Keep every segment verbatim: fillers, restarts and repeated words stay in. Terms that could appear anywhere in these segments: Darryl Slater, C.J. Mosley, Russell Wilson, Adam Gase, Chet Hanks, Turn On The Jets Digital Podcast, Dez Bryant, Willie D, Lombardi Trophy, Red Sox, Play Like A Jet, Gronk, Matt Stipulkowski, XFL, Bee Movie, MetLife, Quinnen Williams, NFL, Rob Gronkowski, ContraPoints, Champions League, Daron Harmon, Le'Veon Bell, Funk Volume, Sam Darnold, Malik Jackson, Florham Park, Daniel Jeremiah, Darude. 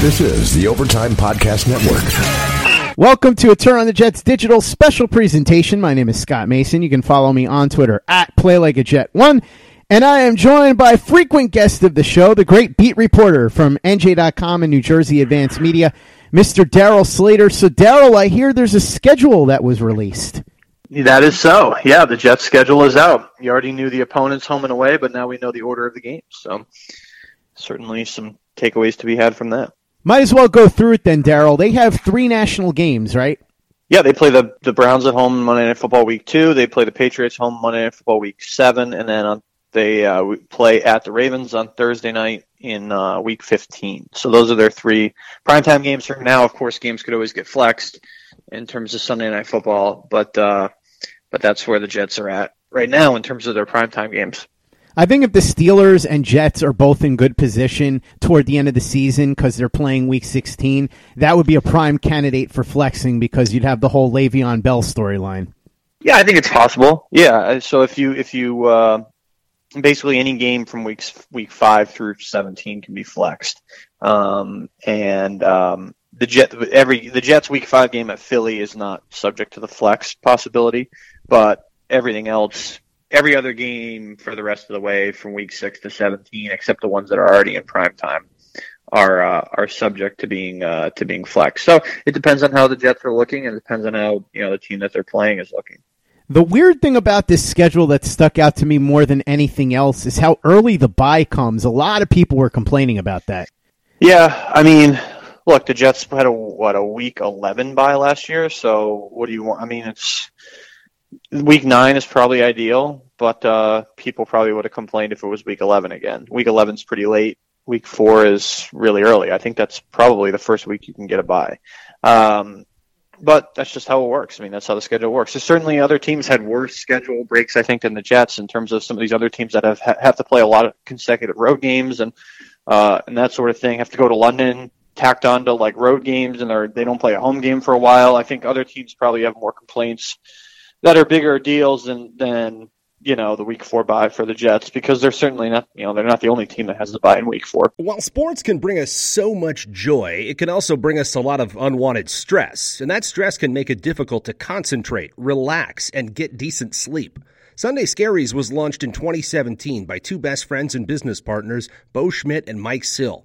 This is the Overtime Podcast Network. Welcome to a Turn On The Jets Digital special presentation. My name is Scott Mason. You can follow me on Twitter at Play Like A Jet one. And I am joined by frequent guest of the show, the great beat reporter from N J dot com and New Jersey Advance Media, Mister Darryl Slater. So, Darryl, I hear there's a schedule that was released. That is so. Yeah, the Jets schedule is out. You already knew the opponents home and away, but now we know the order of the games. So, certainly some takeaways to be had from that. Might as well go through it then, Darryl. They have three national games, right? Yeah, they play the the Browns at home Monday Night Football Week two. They play the Patriots home Monday Night Football Week seven. And then on, they uh, play at the Ravens on Thursday night in uh, Week fifteen. So those are their three primetime games for now. Of course, games could always get flexed in terms of Sunday Night Football. But, uh, but that's where the Jets are at right now in terms of their primetime games. I think if the Steelers and Jets are both in good position toward the end of the season because they're playing Week sixteen, that would be a prime candidate for flexing because you'd have the whole Le'Veon Bell storyline. Yeah, I think it's possible. Yeah, so if you if you uh, basically any game from weeks week five through seventeen can be flexed, um, and um, the Jet every the Jets Week five game at Philly is not subject to the flex possibility, but everything else. Every other game for the rest of the way from week six to seventeen, except the ones that are already in prime time, are uh, are subject to being uh, to being flexed. So it depends on how the Jets are looking, and it depends on how you know the team that they're playing is looking. The weird thing about this schedule that stuck out to me more than anything else is how early the bye comes. A lot of people were complaining about that. Yeah, I mean, look, the Jets had a what a week eleven bye last year. So what do you want? I mean, it's. Week nine is probably ideal, but uh, people probably would have complained if it was week eleven again. Week eleven is pretty late. Week four is really early. I think that's probably the first week you can get a bye. Um, but that's just how it works. I mean, that's how the schedule works. There's certainly other teams had worse schedule breaks, I think, than the Jets in terms of some of these other teams that have have to play a lot of consecutive road games and uh, and that sort of thing, have to go to London, tacked on to like road games, and they don't play a home game for a while. I think other teams probably have more complaints that are bigger deals than, than you know, the week four bye for the Jets, because they're certainly not, you know, they're not the only team that has the bye in week four. While sports can bring us so much joy, it can also bring us a lot of unwanted stress, and that stress can make it difficult to concentrate, relax, and get decent sleep. Sunday Scaries was launched in twenty seventeen by two best friends and business partners, Bo Schmidt and Mike Sill.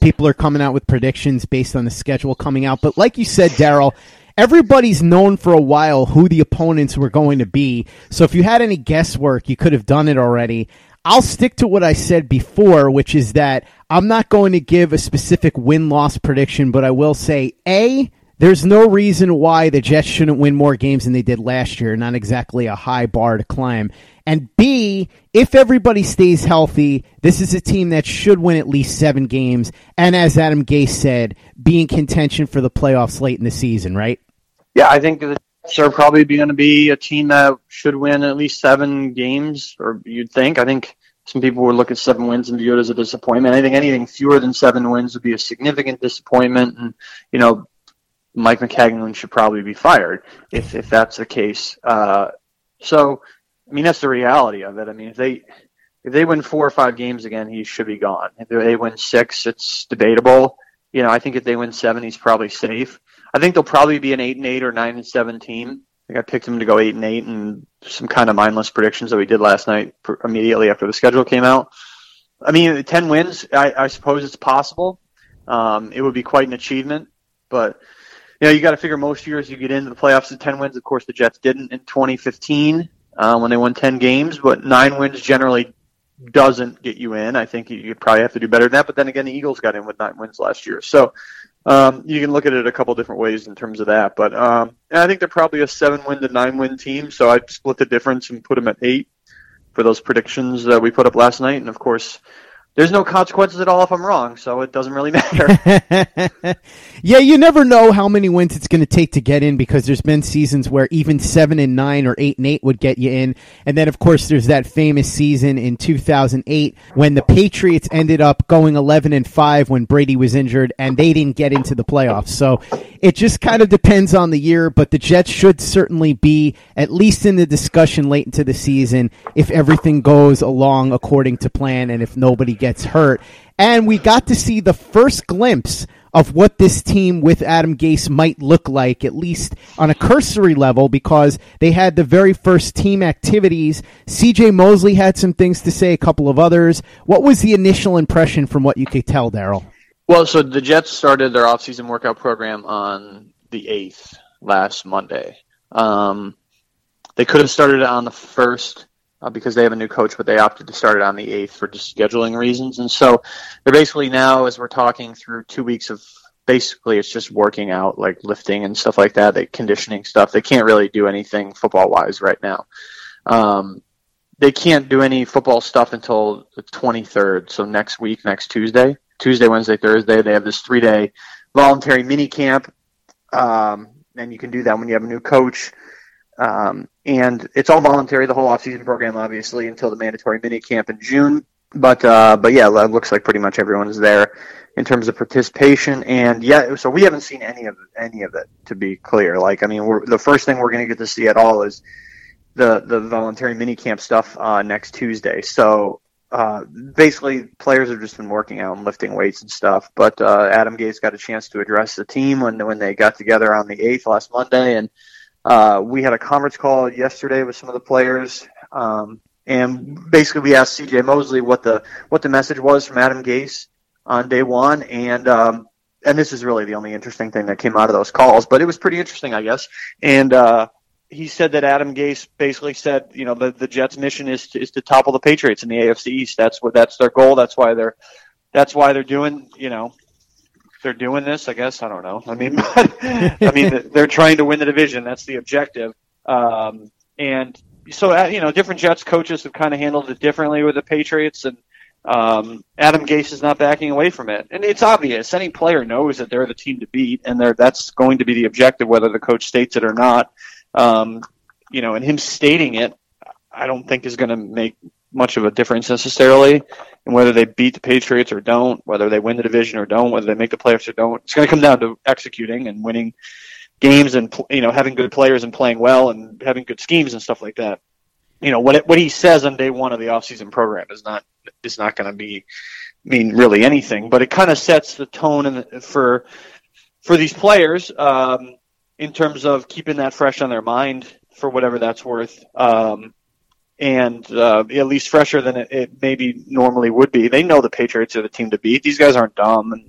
People are coming out with predictions based on the schedule coming out. But like you said, Darryl, everybody's known for a while who the opponents were going to be. So if you had any guesswork, you could have done it already. I'll stick to what I said before, which is that I'm not going to give a specific win-loss prediction, but I will say, A, there's no reason why the Jets shouldn't win more games than they did last year. Not exactly a high bar to climb. And B, if everybody stays healthy, this is a team that should win at least seven games. And as Adam Gase said, be in contention for the playoffs late in the season, right? Yeah, I think the Jets are probably going to be a team that should win at least seven games, or you'd think. I think some people would look at seven wins and view it as a disappointment. I think anything fewer than seven wins would be a significant disappointment. And, you know, Mike Maccagnan should probably be fired if, if that's the case. Uh, so... I mean, that's the reality of it. I mean, if they if they win four or five games again, he should be gone. If they win six, it's debatable. You know, I think if they win seven, he's probably safe. I think they'll probably be an eight and eight or nine and seven team. I think I picked him to go eight and eight, and some kind of mindless predictions that we did last night pr- immediately after the schedule came out. I mean, ten wins, I, I suppose it's possible. Um, it would be quite an achievement, but you know, you got to figure most years you get into the playoffs at ten wins. Of course, the Jets didn't in twenty fifteen uh, when they won ten games, but nine wins generally doesn't get you in. I think you, you probably have to do better than that, but then again, the Eagles got in with nine wins last year. So um, you can look at it a couple different ways in terms of that, but um, and I think they're probably a seven-win to nine-win team, so I'd split the difference and put them at eight for those predictions that we put up last night. And of course, there's no consequences at all if I'm wrong, so it doesn't really matter. Yeah, you never know how many wins it's going to take to get in, because there's been seasons where even seven and nine or eight and eight would get you in. And then, of course, there's that famous season in two thousand eight when the Patriots ended up going eleven and five when Brady was injured, and they didn't get into the playoffs. So it just kind of depends on the year, but the Jets should certainly be at least in the discussion late into the season if everything goes along according to plan and if nobody gets gets hurt. And we got to see the first glimpse of what this team with Adam Gase might look like, at least on a cursory level, because they had the very first team activities. C J. Mosley had some things to say, a couple of others. What was the initial impression from what you could tell, Darryl? Well, so the Jets started their offseason workout program on the eighth, last Monday. Um, they could have started on the first, Uh, because they have a new coach, but they opted to start it on the eighth for just scheduling reasons. And so they're basically now, as we're talking, through two weeks of basically it's just working out, like lifting and stuff like that, like conditioning stuff. They can't really do anything football-wise right now. Um, they can't do any football stuff until the twenty-third, so next week, next Tuesday. Tuesday, Wednesday, Thursday, they have this three-day voluntary mini camp, um, and you can do that when you have a new coach. Um, and it's all voluntary, the whole offseason program, obviously, until the mandatory mini camp in June. But, uh, but yeah, it looks like pretty much everyone is there in terms of participation. And yeah, so we haven't seen any of any of it, to be clear. Like, I mean, we're, the first thing we're going to get to see at all is the, the voluntary mini camp stuff, uh, next Tuesday. So, uh, basically players have just been working out and lifting weights and stuff. But, uh, Adam Gase got a chance to address the team when, when they got together on the eighth last Monday, and, Uh, we had a conference call yesterday with some of the players, um, and basically we asked C J. Mosley what the what the message was from Adam Gase on day one, and um, and this is really the only interesting thing that came out of those calls, but it was pretty interesting, I guess. And uh, he said that Adam Gase basically said, you know, the, the Jets' mission is to, is to topple the Patriots in the A F C East. That's what that's their goal. That's why they're that's why they're doing, you know. They're doing this, I guess. I don't know. I mean, I mean, they're trying to win the division. That's the objective. Um, and so, uh, you know, different Jets coaches have kind of handled it differently with the Patriots, and um, Adam Gase is not backing away from it. And it's obvious. Any player knows that they're the team to beat, and they're, that's going to be the objective, whether the coach states it or not. Um, you know, and him stating it, I don't think is going to make much of a difference necessarily, and whether they beat the Patriots or don't, whether they win the division or don't, whether they make the playoffs or don't. It's going to come down to executing and winning games and, you know, having good players and playing well and having good schemes and stuff like that. You know, what it, what he says on day one of the offseason program is not is not going to be mean really anything, but it kind of sets the tone in the, for for these players um, in terms of keeping that fresh on their mind for whatever that's worth. Um And uh, at least fresher than it, it maybe normally would be. They know the Patriots are the team to beat. These guys aren't dumb. And,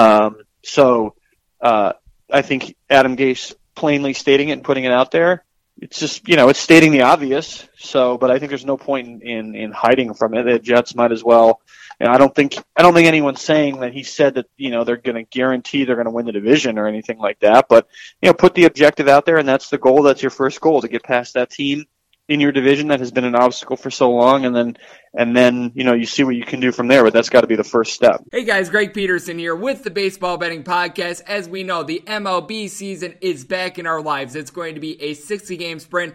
um, so uh, I think Adam Gase plainly stating it and putting it out there, it's just, you know, it's stating the obvious. So, but I think there's no point in, in, in hiding from it. The Jets might as well. And I don't think I don't think anyone's saying that he said that, you know, they're going to guarantee they're going to win the division or anything like that. But, you know, put the objective out there, and that's the goal. That's your first goal, to get past that team in your division that has been an obstacle for so long, and then and then you know you see what you can do from there, but that's got to be the first step. Hey guys, Greg Peterson here with the Baseball Betting Podcast. As we know, the M L B season is back in our lives. It's going to be a sixty game sprint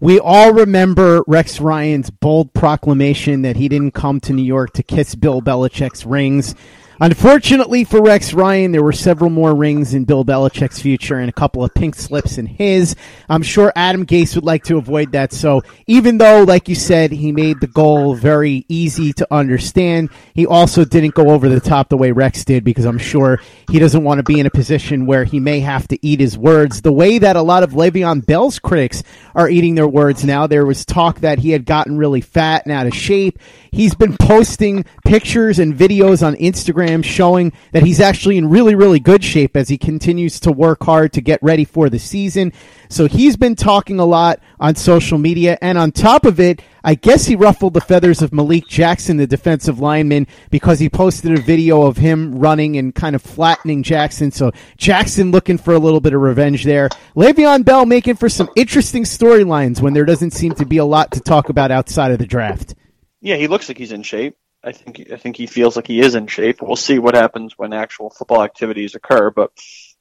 We all remember Rex Ryan's bold proclamation that he didn't come to New York to kiss Bill Belichick's rings. Unfortunately for Rex Ryan, there were several more rings in Bill Belichick's future and a couple of pink slips in his. I'm sure Adam Gase would like to avoid that. So even though, like you said, he made the goal very easy to understand, he also didn't go over the top the way Rex did, because I'm sure he doesn't want to be in a position where he may have to eat his words the way that a lot of Le'Veon Bell's critics are eating their words now. There was talk that he had gotten really fat and out of shape. He's been posting pictures and videos on Instagram showing that he's actually in really, really good shape as he continues to work hard to get ready for the season. So he's been talking a lot on social media. And on top of it, I guess he ruffled the feathers of Malik Jackson, the defensive lineman, because he posted a video of him running and kind of flattening Jackson. So Jackson looking for a little bit of revenge there. Le'Veon Bell making for some interesting storylines when there doesn't seem to be a lot to talk about outside of the draft. Yeah, he looks like he's in shape. I think I think he feels like he is in shape. We'll see what happens when actual football activities occur, but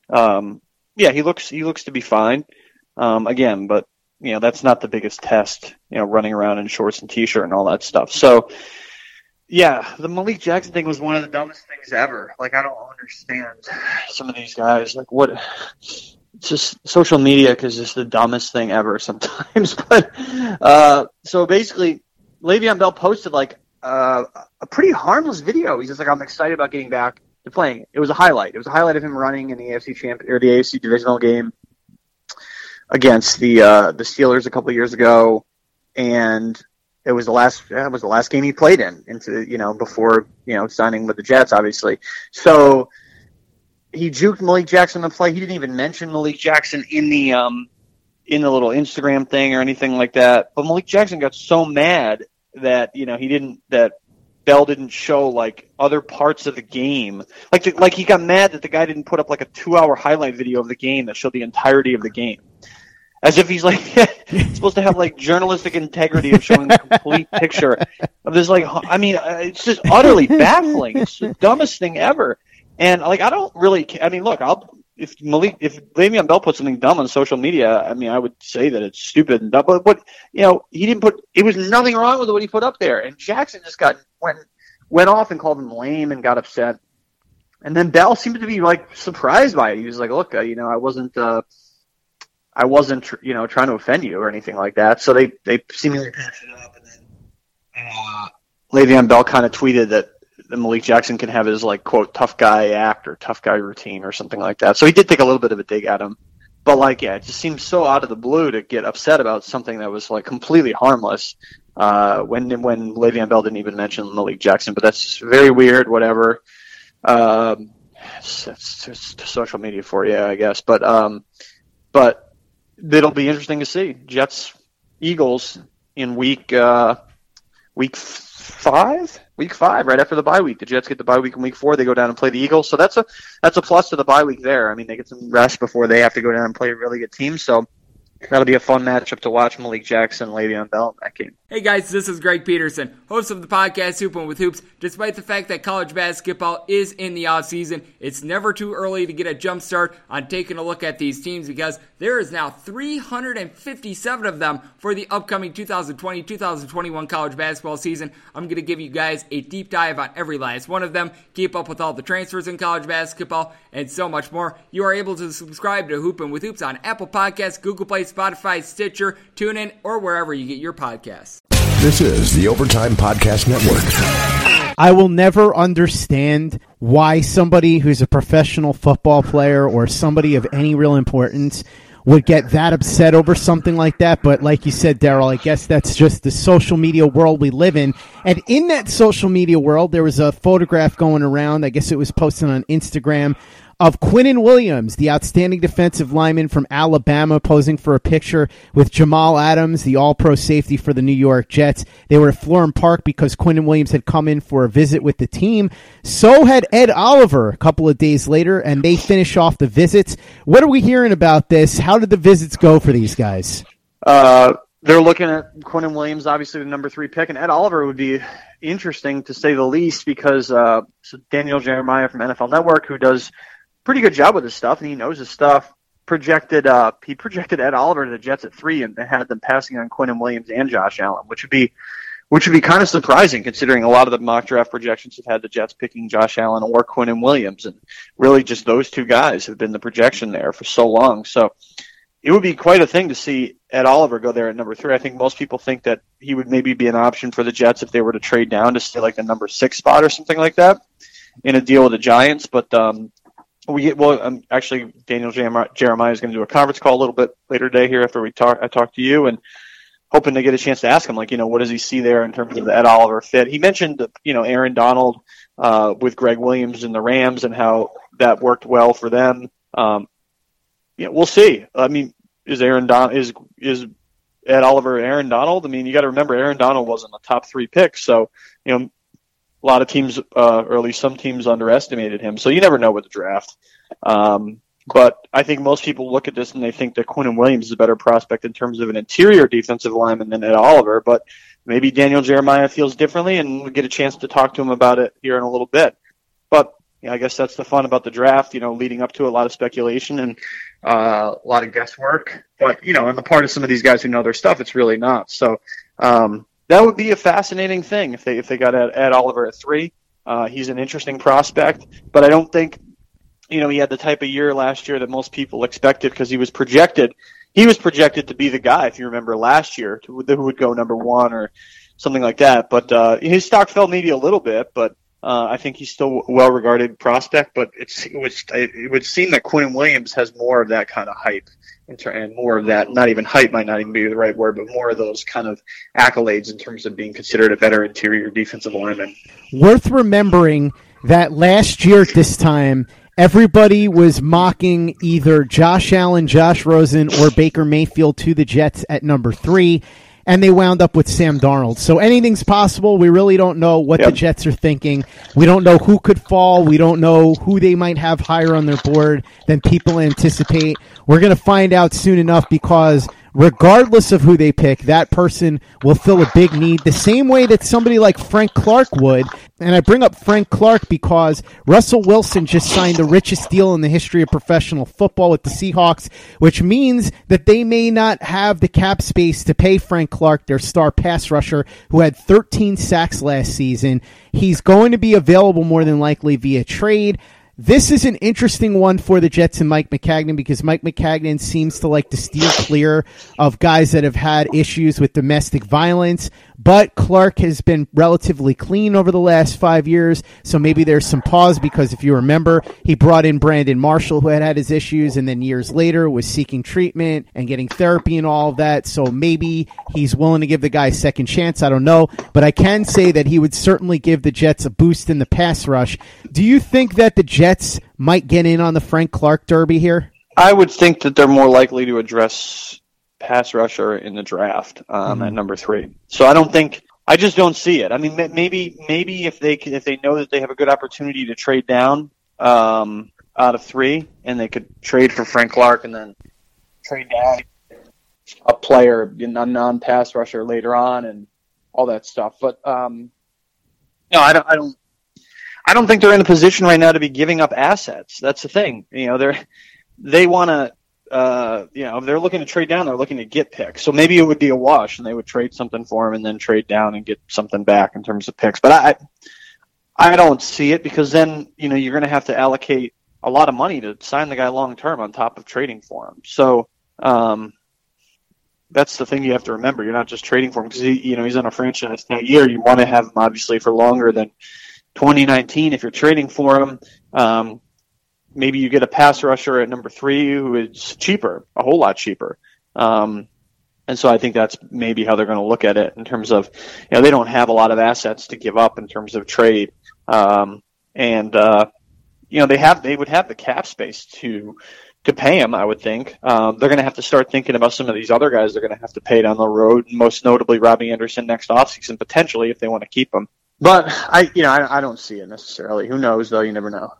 um, yeah, he looks he looks to be fine um, again. But you know, that's not the biggest test. You know, running around in shorts and t-shirt and all that stuff. So yeah, the Malik Jackson thing was one of the dumbest things ever. Like, I don't understand some of these guys. Like, what? It's just social media is just the dumbest thing ever sometimes. But uh, so basically, Le'Veon Bell posted like. Uh, a pretty harmless video. He's just like, I'm excited about getting back to playing. It was a highlight. It was a highlight of him running in the A F C champ or the A F C divisional game against the uh, the Steelers a couple of years ago, and it was the last yeah, it was the last game he played in. Into you know before you know signing with the Jets, obviously. So he juked Malik Jackson on the play. He didn't even mention Malik Jackson in the um in the little Instagram thing or anything like that. But Malik Jackson got so mad that you know he didn't that Bell didn't show like other parts of the game, like the, like he got mad that the guy didn't put up like a two-hour highlight video of the game that showed the entirety of the game, as if he's like supposed to have like journalistic integrity of showing the complete picture of this. Like, I mean, it's just utterly baffling. It's the dumbest thing ever. And like, I don't really. I mean, look, I'll if Malik if Le'Veon Bell put something dumb on social media, I mean, I would say that it's stupid and dumb. But what you know, he didn't put. It was nothing wrong with what he put up there, and Jackson just got went went off and called him lame and got upset. And then Bell seemed to be like surprised by it. He was like, "Look, uh, you know, I wasn't, uh, I wasn't, tr- you know, trying to offend you or anything like that." So they they seemingly patched it up, and then uh, Le'Veon Bell kind of tweeted that Malik Jackson can have his, like, quote, tough guy act or tough guy routine or something like that. So he did take a little bit of a dig at him. But, like, yeah, it just seems so out of the blue to get upset about something that was, like, completely harmless uh, when when Le'Veon Bell didn't even mention Malik Jackson. But that's very weird, whatever. Um, it's, it's, it's social media for you, I guess. But, um, but it'll be interesting to see. Jets, Eagles in week uh, week five? Week five, right after the bye week. The Jets get the bye week in week four. They go down and play the Eagles. So that's a that's a plus to the bye week there. I mean, they get some rest before they have to go down and play a really good team. So that'll be a fun matchup to watch, Malik Jackson, Le'Veon Bell in that game. Hey, guys, this is Greg Peterson, host of the podcast Hoopin' with Hoops. Despite the fact that college basketball is in the offseason, it's never too early to get a jump start on taking a look at these teams, because there is now three hundred fifty-seven of them for the upcoming two thousand twenty, two thousand twenty-one college basketball season. I'm going to give you guys a deep dive on every last one of them, keep up with all the transfers in college basketball, and so much more. You are able to subscribe to Hoopin' with Hoops on Apple Podcasts, Google Play, Spotify, Stitcher, TuneIn, or wherever you get your podcasts. This is the Overtime Podcast Network. I will never understand why somebody who's a professional football player or somebody of any real importance would get that upset over something like that. But like you said, Darryl, I guess that's just the social media world we live in. And in that social media world, there was a photograph going around. I guess it was posted on Instagram of Quinnen Williams, the outstanding defensive lineman from Alabama, posing for a picture with Jamal Adams, the all-pro safety for the New York Jets. They were at Florham Park because Quinnen Williams had come in for a visit with the team. So had Ed Oliver a couple of days later, and they finish off the visits. What are we hearing about this? How did the visits go for these guys? Uh, they're looking at Quinnen Williams, obviously the number three pick, and Ed Oliver would be interesting to say the least, because uh, Daniel Jeremiah from N F L Network, who does pretty good job with his stuff, and he knows his stuff. projected uh, he projected Ed Oliver to the Jets at three and had them passing on Quinnen Williams and Josh Allen, which would be which would be kind of surprising considering a lot of the mock draft projections have had the Jets picking Josh Allen or Quinnen Williams, and really just those two guys have been the projection there for so long. So it would be quite a thing to see Ed Oliver go there at number three. I think most people think that he would maybe be an option for the Jets if they were to trade down to stay like the number six spot or something like that in a deal with the Giants. But um, we get, well, um, actually, Daniel Jeremiah is going to do a conference call a little bit later today here after we talk. I talk to you, and hoping to get a chance to ask him, like, you know, what does he see there in terms of the Ed Oliver fit? He mentioned, you know, Aaron Donald uh, with Greg Williams and the Rams and how that worked well for them. Um, yeah, we'll see. I mean, Is Aaron Don is is Ed Oliver Aaron Donald? I mean, you got to remember Aaron Donald wasn't the top three pick, so you know a lot of teams, uh, or at least some teams, underestimated him. So you never know with the draft. Um, but I think most people look at this and they think that Quinnen Williams is a better prospect in terms of an interior defensive lineman than Ed Oliver. But maybe Daniel Jeremiah feels differently, and we'll get a chance to talk to him about it here in a little bit. But yeah, I guess that's the fun about the draft, you know, leading up to a lot of speculation and uh, a lot of guesswork. But, you know, on the part of some of these guys who know their stuff, it's really not. So um, that would be a fascinating thing if they if they got Ed Oliver at three. Uh, he's an interesting prospect, but I don't think, you know, he had the type of year last year that most people expected because he was projected. He was projected to be the guy, if you remember last year, who would go number one or something like that. But uh, his stock fell maybe a little bit, but Uh, I think he's still a well-regarded prospect, but it's, it, would, it would seem that Quinnen Williams has more of that kind of hype, and more of that, not even hype might not even be the right word, but more of those kind of accolades in terms of being considered a better interior defensive lineman. Worth remembering that last year at this time, everybody was mocking either Josh Allen, Josh Rosen, or Baker Mayfield to the Jets at number three. And they wound up with Sam Darnold. So anything's possible. We really don't know what yep. the Jets are thinking. We don't know who could fall. We don't know who they might have higher on their board than people anticipate. We're going to find out soon enough because regardless of who they pick, that person will fill a big need the same way that somebody like Frank Clark would. And I bring up Frank Clark because Russell Wilson just signed the richest deal in the history of professional football with the Seahawks, which means that they may not have the cap space to pay Frank Clark, their star pass rusher, who had thirteen sacks last season. He's going to be available more than likely via trade. This is an interesting one for the Jets and Mike Maccagnan because Mike Maccagnan seems to like to steer clear of guys that have had issues with domestic violence, but Clark has been relatively clean over the last five years, so maybe there's some pause because if you remember, he brought in Brandon Marshall who had had his issues and then years later was seeking treatment and getting therapy and all of that, so maybe he's willing to give the guy a second chance. I don't know, but I can say that he would certainly give the Jets a boost in the pass rush. Do you think that the Jets Jets might get in on the Frank Clark derby here? I would think that they're more likely to address pass rusher in the draft um, mm-hmm. at number three. So I don't think I just don't see it. I mean, maybe maybe if they can, if they know that they have a good opportunity to trade down um, out of three, and they could trade for Frank Clark and then trade down a player, a non-pass rusher later on, and all that stuff. But um, no, I don't. I don't I don't think they're in a position right now to be giving up assets. That's the thing. You know, they're, they want to, uh, you know, if they're looking to trade down, they're looking to get picks. So maybe it would be a wash and they would trade something for him and then trade down and get something back in terms of picks. But I, I don't see it because then, you know, you're going to have to allocate a lot of money to sign the guy long term on top of trading for him. So, um, that's the thing you have to remember. You're not just trading for him because, you know, he's on a franchise that year. You want to have him obviously for longer than twenty nineteen, if you're trading for him, um, maybe you get a pass rusher at number three who is cheaper, a whole lot cheaper. Um, and so I think that's maybe how they're going to look at it in terms of, you know, they don't have a lot of assets to give up in terms of trade. Um, and, uh, you know, they have, they would have the cap space to, to pay him, I would think. Um, they're going to have to start thinking about some of these other guys they're going to have to pay down the road, most notably Robbie Anderson next offseason, potentially, if they want to keep him. But I, you know, I, I don't see it necessarily. Who knows, though? You never know.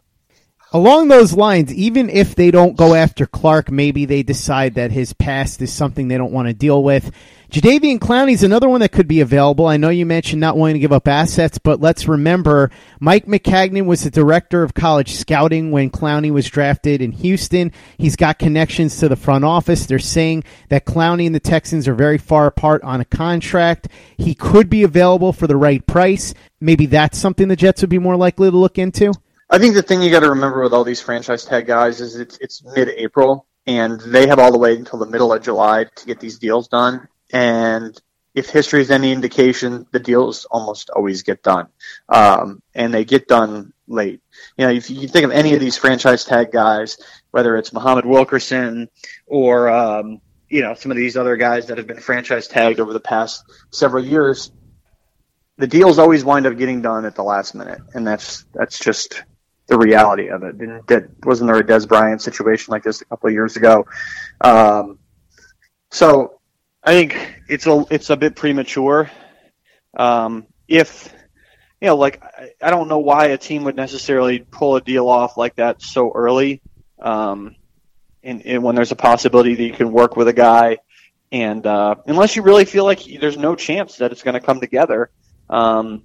Along those lines, even if they don't go after Clark, maybe they decide that his past is something they don't want to deal with. Ja'Daveon Clowney's another one that could be available. I know you mentioned not wanting to give up assets, but let's remember Mike Maccagnan was the director of college scouting when Clowney was drafted in Houston. He's got connections to the front office. They're saying that Clowney and the Texans are very far apart on a contract. He could be available for the right price. Maybe that's something the Jets would be more likely to look into. I think the thing you got to remember with all these franchise tag guys is it's, it's mid-April, and they have all the way until the middle of July to get these deals done. And if history is any indication, the deals almost always get done, um, and they get done late. You know, if you think of any of these franchise tag guys, whether it's Muhammad Wilkerson or um, you know, some of these other guys that have been franchise tagged over the past several years, the deals always wind up getting done at the last minute, and that's that's just the reality of it. Didn't, did, wasn't there a Dez Bryant situation like this a couple of years ago? Um, so I think it's a it's a bit premature. Um, if you know, like I, I don't know why a team would necessarily pull a deal off like that so early, um, and, and when there's a possibility that you can work with a guy, and uh, unless you really feel like there's no chance that it's going to come together, um,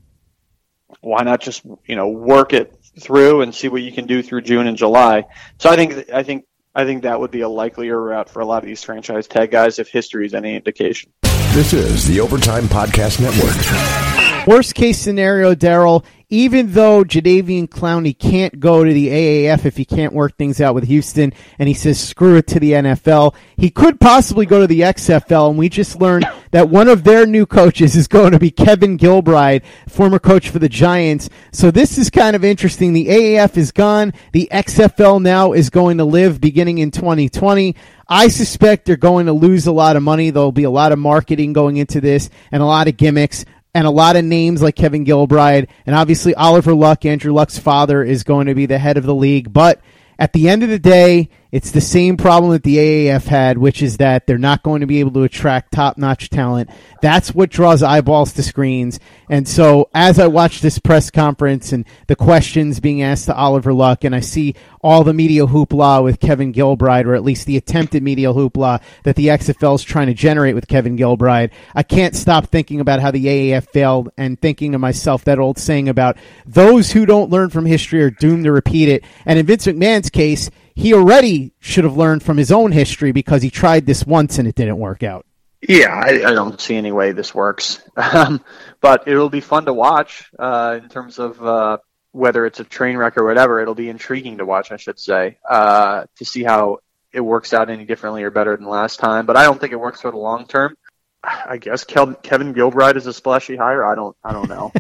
why not just you know work it through and see what you can do through June and July? So I think I think. I think that would be a likelier route for a lot of these franchise tag guys if history is any indication. This is the Overtime Podcast Network. Worst case scenario, Darryl, even though Ja'Daveon Clowney can't go to the A A F if he can't work things out with Houston, and he says screw it to the N F L, he could possibly go to the X F L, and we just learned that one of their new coaches is going to be Kevin Gilbride, former coach for the Giants. So this is kind of interesting. The A A F is gone. The X F L now is going to live beginning in twenty twenty. I suspect they're going to lose a lot of money. There'll be a lot of marketing going into this and a lot of gimmicks, and a lot of names like Kevin Gilbride, and obviously Oliver Luck, Andrew Luck's father, is going to be the head of the league. But at the end of the day, it's the same problem that the A A F had, which is that they're not going to be able to attract top-notch talent. That's what draws eyeballs to screens. And so as I watch this press conference and the questions being asked to Oliver Luck, and I see all the media hoopla with Kevin Gilbride, or at least the attempted media hoopla that the X F L is trying to generate with Kevin Gilbride, I can't stop thinking about how the A A F failed and thinking to myself that old saying about those who don't learn from history are doomed to repeat it. And in Vince McMahon's case, he already should have learned from his own history because he tried this once and it didn't work out. Yeah, I, I don't see any way this works. Um, but it'll be fun to watch uh, in terms of uh, whether it's a train wreck or whatever. It'll be intriguing to watch, I should say, uh, to see how it works out any differently or better than last time. But I don't think it works for the long term. I guess Kel- Kevin Gilbride is a splashy hire. I don't I don't know.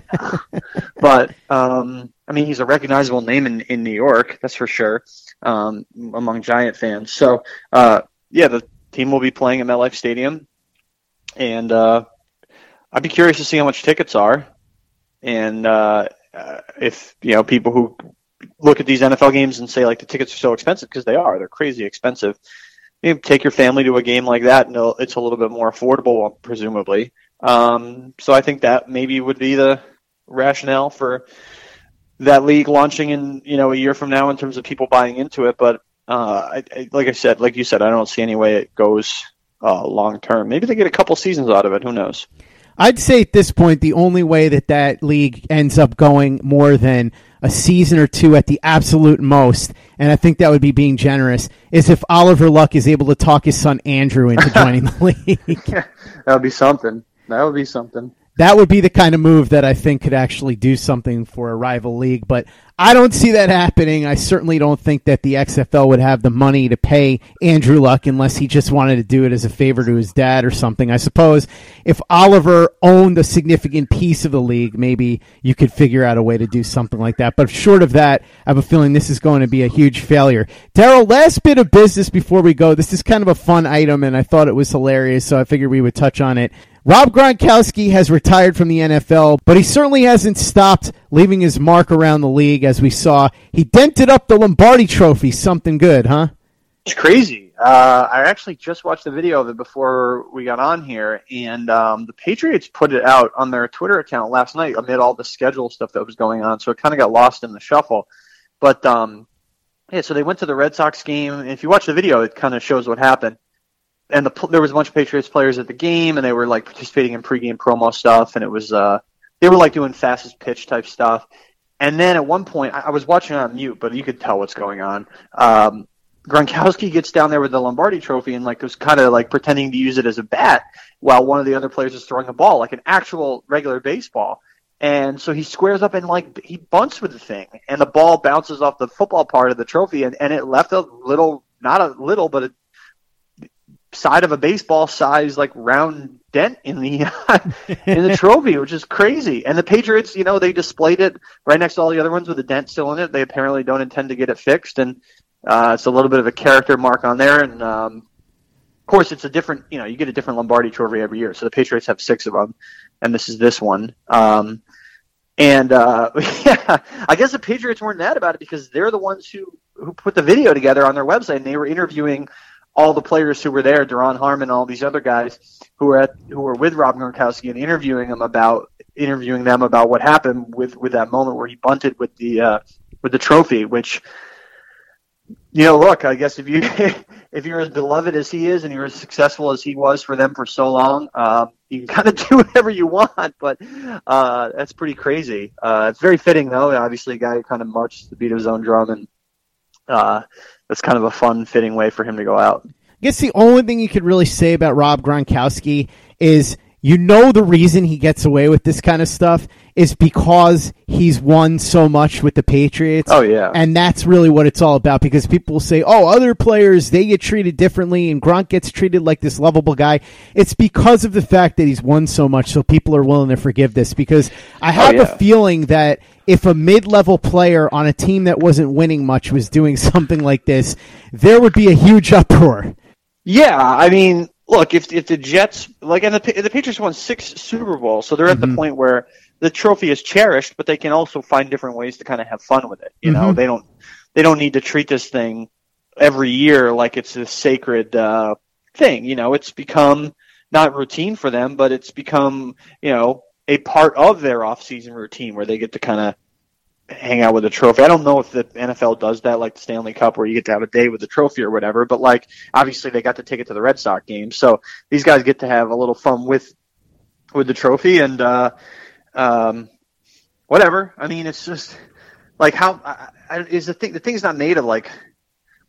But, um, I mean, he's a recognizable name in, in New York, that's for sure, um, among Giant fans. So, uh, yeah, the team will be playing at MetLife Stadium. And uh, I'd be curious to see how much tickets are. And uh, if, you know, people who look at these N F L games and say, like, the tickets are so expensive, because they are. They're crazy expensive. You take your family to a game like that, and it's a little bit more affordable, presumably. Um, so I think that maybe would be the rationale for that league launching in, you know, a year from now in terms of people buying into it. But uh, I, I, like I said, like you said, I don't see any way it goes uh, long term. Maybe they get a couple seasons out of it. Who knows? I'd say at this point, the only way that that league ends up going more than a season or two at the absolute most, and I think that would be being generous, is if Oliver Luck is able to talk his son Andrew into joining the league. Yeah, that would be something. That would be something. That would be the kind of move that I think could actually do something for a rival league, but I don't see that happening. I certainly don't think that the X F L would have the money to pay Andrew Luck unless he just wanted to do it as a favor to his dad or something. I suppose if Oliver owned a significant piece of the league, maybe you could figure out a way to do something like that. But short of that, I have a feeling this is going to be a huge failure. Darryl, last bit of business before we go. This is kind of a fun item, and I thought it was hilarious, so I figured we would touch on it. Rob Gronkowski has retired from the N F L, but he certainly hasn't stopped leaving his mark around the league. As we saw, he dented up the Lombardi Trophy. Something good, huh? It's crazy. Uh, I actually just watched the video of it before we got on here, and um, the Patriots put it out on their Twitter account last night amid all the schedule stuff that was going on, so it kind of got lost in the shuffle. But, um, yeah, so they went to the Red Sox game, and if you watch the video, it kind of shows what happened. and the, there was a bunch of Patriots players at the game, and they were like participating in pregame promo stuff, and it was uh, they were like doing fastest pitch type stuff. And then at one point, I, I was watching on mute, but you could tell what's going on. Um, Gronkowski gets down there with the Lombardi Trophy and like was kind of like pretending to use it as a bat while one of the other players is throwing a ball, like an actual regular baseball. And so he squares up and, like, he bunts with the thing. And the ball bounces off the football part of the trophy, and, and it left a little, not a little, but a side of a baseball size, like, round dent in the in the trophy, which is crazy. And the Patriots, you know, they displayed it right next to all the other ones with a dent still in it. They apparently don't intend to get it fixed. And uh, it's a little bit of a character mark on there. And, um, of course, it's a different, you know, you get a different Lombardi Trophy every year. So the Patriots have six of them, and this is this one. Um, and, uh, yeah, I guess the Patriots weren't mad about it because they're the ones who, who put the video together on their website, and they were interviewing all the players who were there, Daron Harmon, all these other guys who were at, who were with Rob Gronkowski, and interviewing them about interviewing them about what happened with, with that moment where he bunted with the, uh, with the trophy, which, you know, look, I guess if you, if you're as beloved as he is and you're as successful as he was for them for so long, um, you can kind of do whatever you want, but uh, that's pretty crazy. Uh, it's very fitting, though. Obviously, a guy who kind of marches to the beat of his own drum, and uh, that's kind of a fun, fitting way for him to go out. I guess the only thing you could really say about Rob Gronkowski is, you know, the reason he gets away with this kind of stuff is because he's won so much with the Patriots. Oh, yeah. And that's really what it's all about, because people say, oh, other players, they get treated differently, and Gronk gets treated like this lovable guy. It's because of the fact that he's won so much, so people are willing to forgive this, because I have oh, yeah. a feeling that if a mid-level player on a team that wasn't winning much was doing something like this, there would be a huge uproar. Yeah, I mean, look, if if the Jets, like, and the, the Patriots won six Super Bowls, so they're at mm-hmm. the point where the trophy is cherished, but they can also find different ways to kind of have fun with it. You mm-hmm. know, they don't they don't need to treat this thing every year like it's a sacred uh, thing. You know, it's become not routine for them, but it's become, you know, a part of their off-season routine where they get to kind of hang out with a trophy. I don't know if the N F L does that, like the Stanley Cup, where you get to have a day with the trophy or whatever, but, like, obviously they got to take it to the Red Sox game. So these guys get to have a little fun with with the trophy and uh Um, whatever. I mean, it's just like how I, I, is the thing. The thing's not made of like,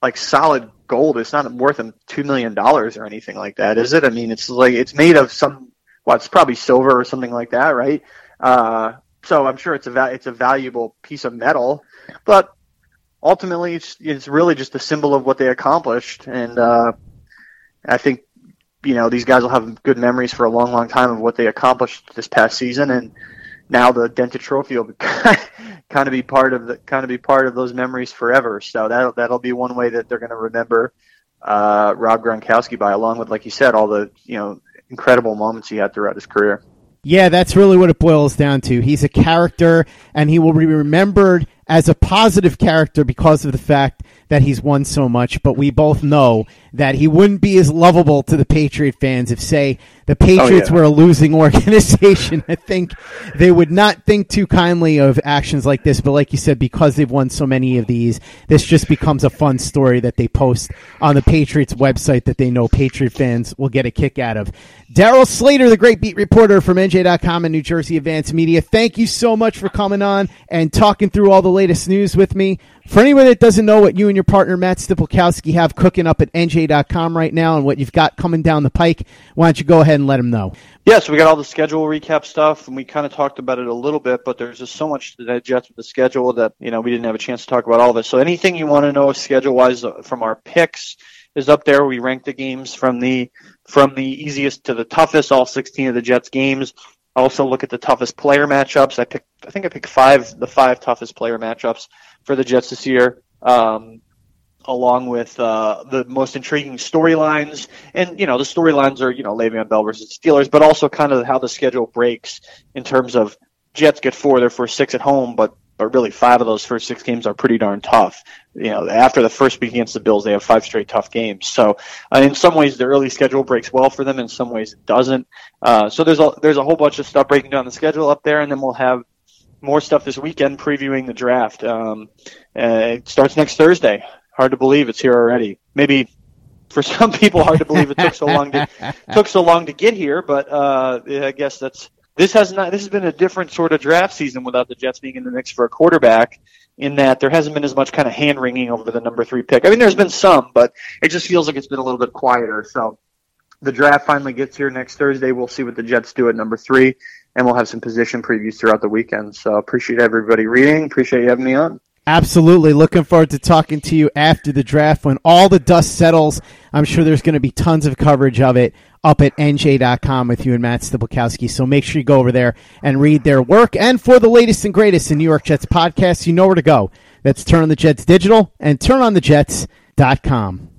like solid gold. It's not worth them two million dollars or anything like that, is it? I mean, it's like it's made of some. Well, it's probably silver or something like that, right? Uh, so I'm sure it's a va- it's a valuable piece of metal, but ultimately, it's it's really just a symbol of what they accomplished, and uh, I think, you know, these guys will have good memories for a long, long time of what they accomplished this past season, and now the dented trophy will be kind of be part of the kind of be part of those memories forever. So that that'll be one way that they're going to remember uh, Rob Gronkowski by, along with, like you said, all the, you know, incredible moments he had throughout his career. Yeah, that's really what it boils down to. He's a character, and he will be remembered as a positive character because of the fact that he's won so much. But we both know that he wouldn't be as lovable to the Patriot fans if, say, the Patriots oh, yeah. were a losing organization. I think they would not think too kindly of actions like this. But like you said, because they've won so many of these, this just becomes a fun story that they post on the Patriots website that they know Patriot fans will get a kick out of. Darryl Slater, the great beat reporter from N J dot com and New Jersey Advance Media, thank you so much for coming on and talking through all the latest news with me. For anyone that doesn't know what you and your partner Matt Stipulkowski have cooking up at N J dot com right now and what you've got coming down the pike, why don't you go ahead and let them know? Yeah, so we got all the schedule recap stuff, and we kind of talked about it a little bit, but there's just so much to digest with the schedule that, you know, we didn't have a chance to talk about all of it. So anything you want to know schedule-wise from our picks is up there. We rank the games from the from the easiest to the toughest, all sixteen of the Jets games. Also look at the toughest player matchups. I picked, I think I picked five, the five toughest player matchups for the Jets this year, um, along with uh, the most intriguing storylines. And, you know, the storylines are, you know, Le'Veon Bell versus Steelers, but also kind of how the schedule breaks in terms of Jets get four of their first six at home, but but really five of those first six games are pretty darn tough. You know, after the first week against the Bills, they have five straight tough games. So uh, in some ways, the early schedule breaks well for them. In some ways, it doesn't. Uh, so there's a, there's a whole bunch of stuff breaking down the schedule up there, and then we'll have more stuff this weekend previewing the draft. Um, uh, it starts next Thursday. Hard to believe it's here already. Maybe for some people, hard to believe it took so long to took so long to get here. But uh, I guess that's this has not this has been a different sort of draft season without the Jets being in the mix for a quarterback. In that there hasn't been as much kind of hand wringing over the number three pick. I mean, there's been some, but it just feels like it's been a little bit quieter. So the draft finally gets here next Thursday. We'll see what the Jets do at number three, and we'll have some position previews throughout the weekend. So appreciate everybody reading. Appreciate you having me on. Absolutely. Looking forward to talking to you after the draft when all the dust settles. I'm sure there's going to be tons of coverage of it up at N J dot com with you and Matt Stipulkowski. So make sure you go over there and read their work. And for the latest and greatest in New York Jets podcasts, you know where to go. That's Turn On The Jets Digital and turn on the jets dot com.